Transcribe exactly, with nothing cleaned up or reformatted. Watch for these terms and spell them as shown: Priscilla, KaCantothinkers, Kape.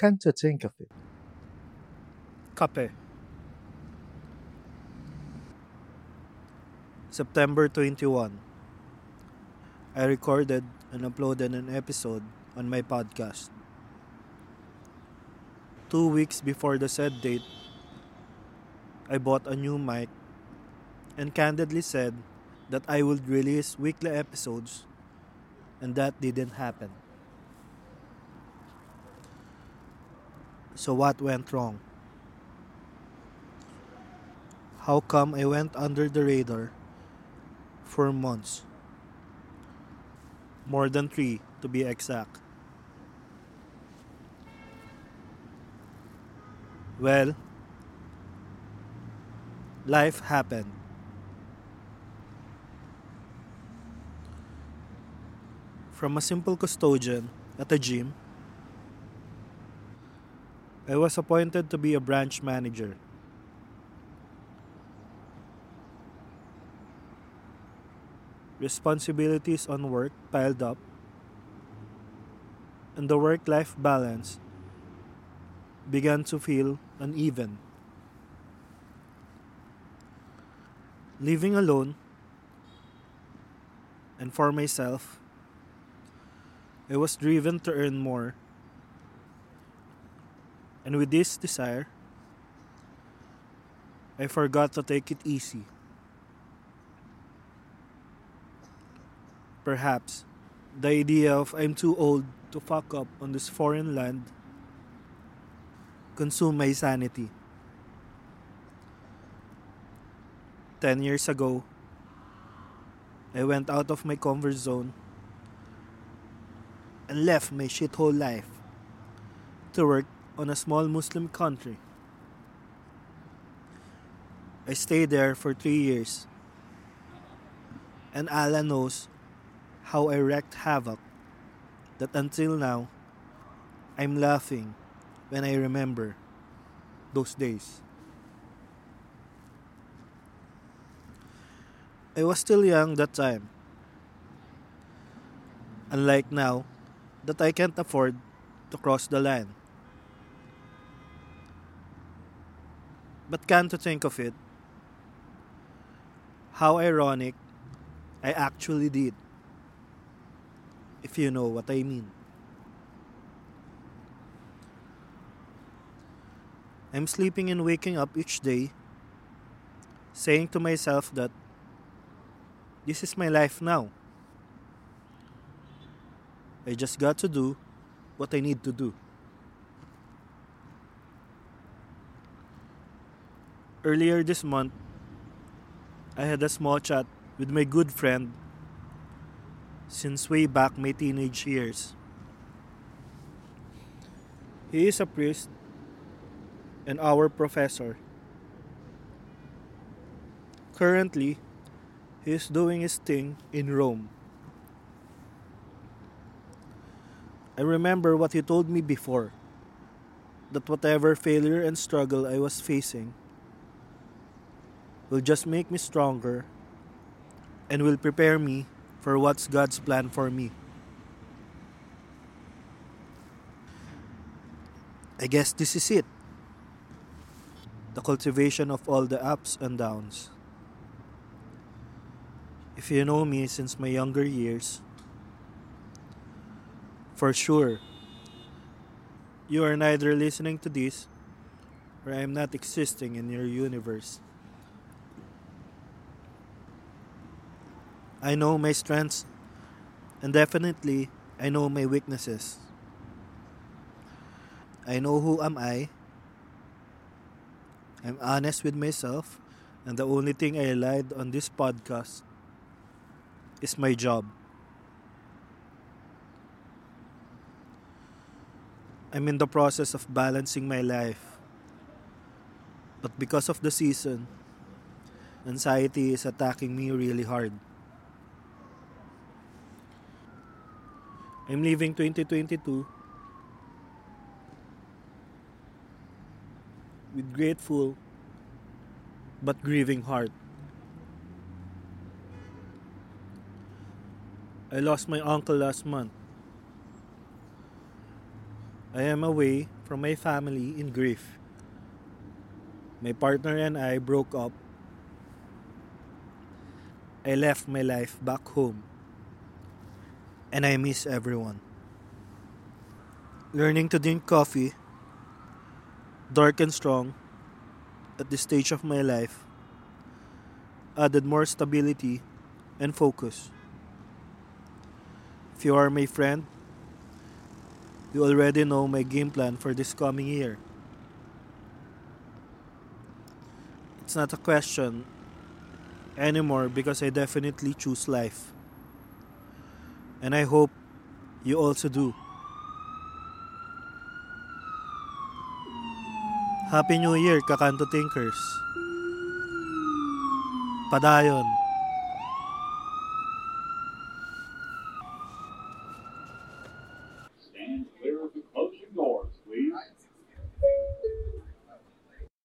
Come to think of it. Kape. September twenty-first. I recorded and uploaded an episode on my podcast. Two weeks before the said date, I bought a new mic and candidly said that I would release weekly episodes, and that didn't happen. So what went wrong? How come I went under the radar for months? More than three, to be exact. Well, life happened. From a simple custodian at a gym, I was appointed to be a branch manager. Responsibilities on work piled up, and the work-life balance began to feel uneven. Living alone and for myself, I was driven to earn more, and with this desire, I forgot to take it easy. Perhaps the idea of I'm too old to fuck up on this foreign land consumed my sanity. Ten years ago, I went out of my comfort zone and left my shithole life to work on a small Muslim country. I stayed there for three years, and Allah knows how I wreaked havoc that until now, I'm laughing when I remember those days. I was still young that time, unlike now that I can't afford to cross the line. But come to think of it, how ironic I actually did. If you know what I mean. I'm sleeping and waking up each day, saying to myself that this is my life now. I just got to do what I need to do. Earlier this month, I had a small chat with my good friend since way back my teenage years. He is a priest and our professor. Currently, he is doing his thing in Rome. I remember what he told me before, that whatever failure and struggle I was facing will just make me stronger and will prepare me for what's God's plan for me. I guess this is it. The cultivation of all the ups and downs. If you know me since my younger years, for sure, you are neither listening to this or I am not existing in your universe. I know my strengths, and definitely, I know my weaknesses. I know who am I. I'm honest with myself, and the only thing I lied on this podcast is my job. I'm in the process of balancing my life, but because of the season, anxiety is attacking me really hard. I'm leaving twenty twenty-two with grateful but grieving heart. I lost my uncle last month. I am away from my family in grief. My partner and I broke up. I left my life back home. And I miss everyone. Learning to drink coffee, dark and strong, at this stage of my life, added more stability and focus. If you are my friend, you already know my game plan for this coming year. It's not a question anymore because I definitely choose life. And I hope you also do. Happy New Year, KaCantothinkers! Padayon!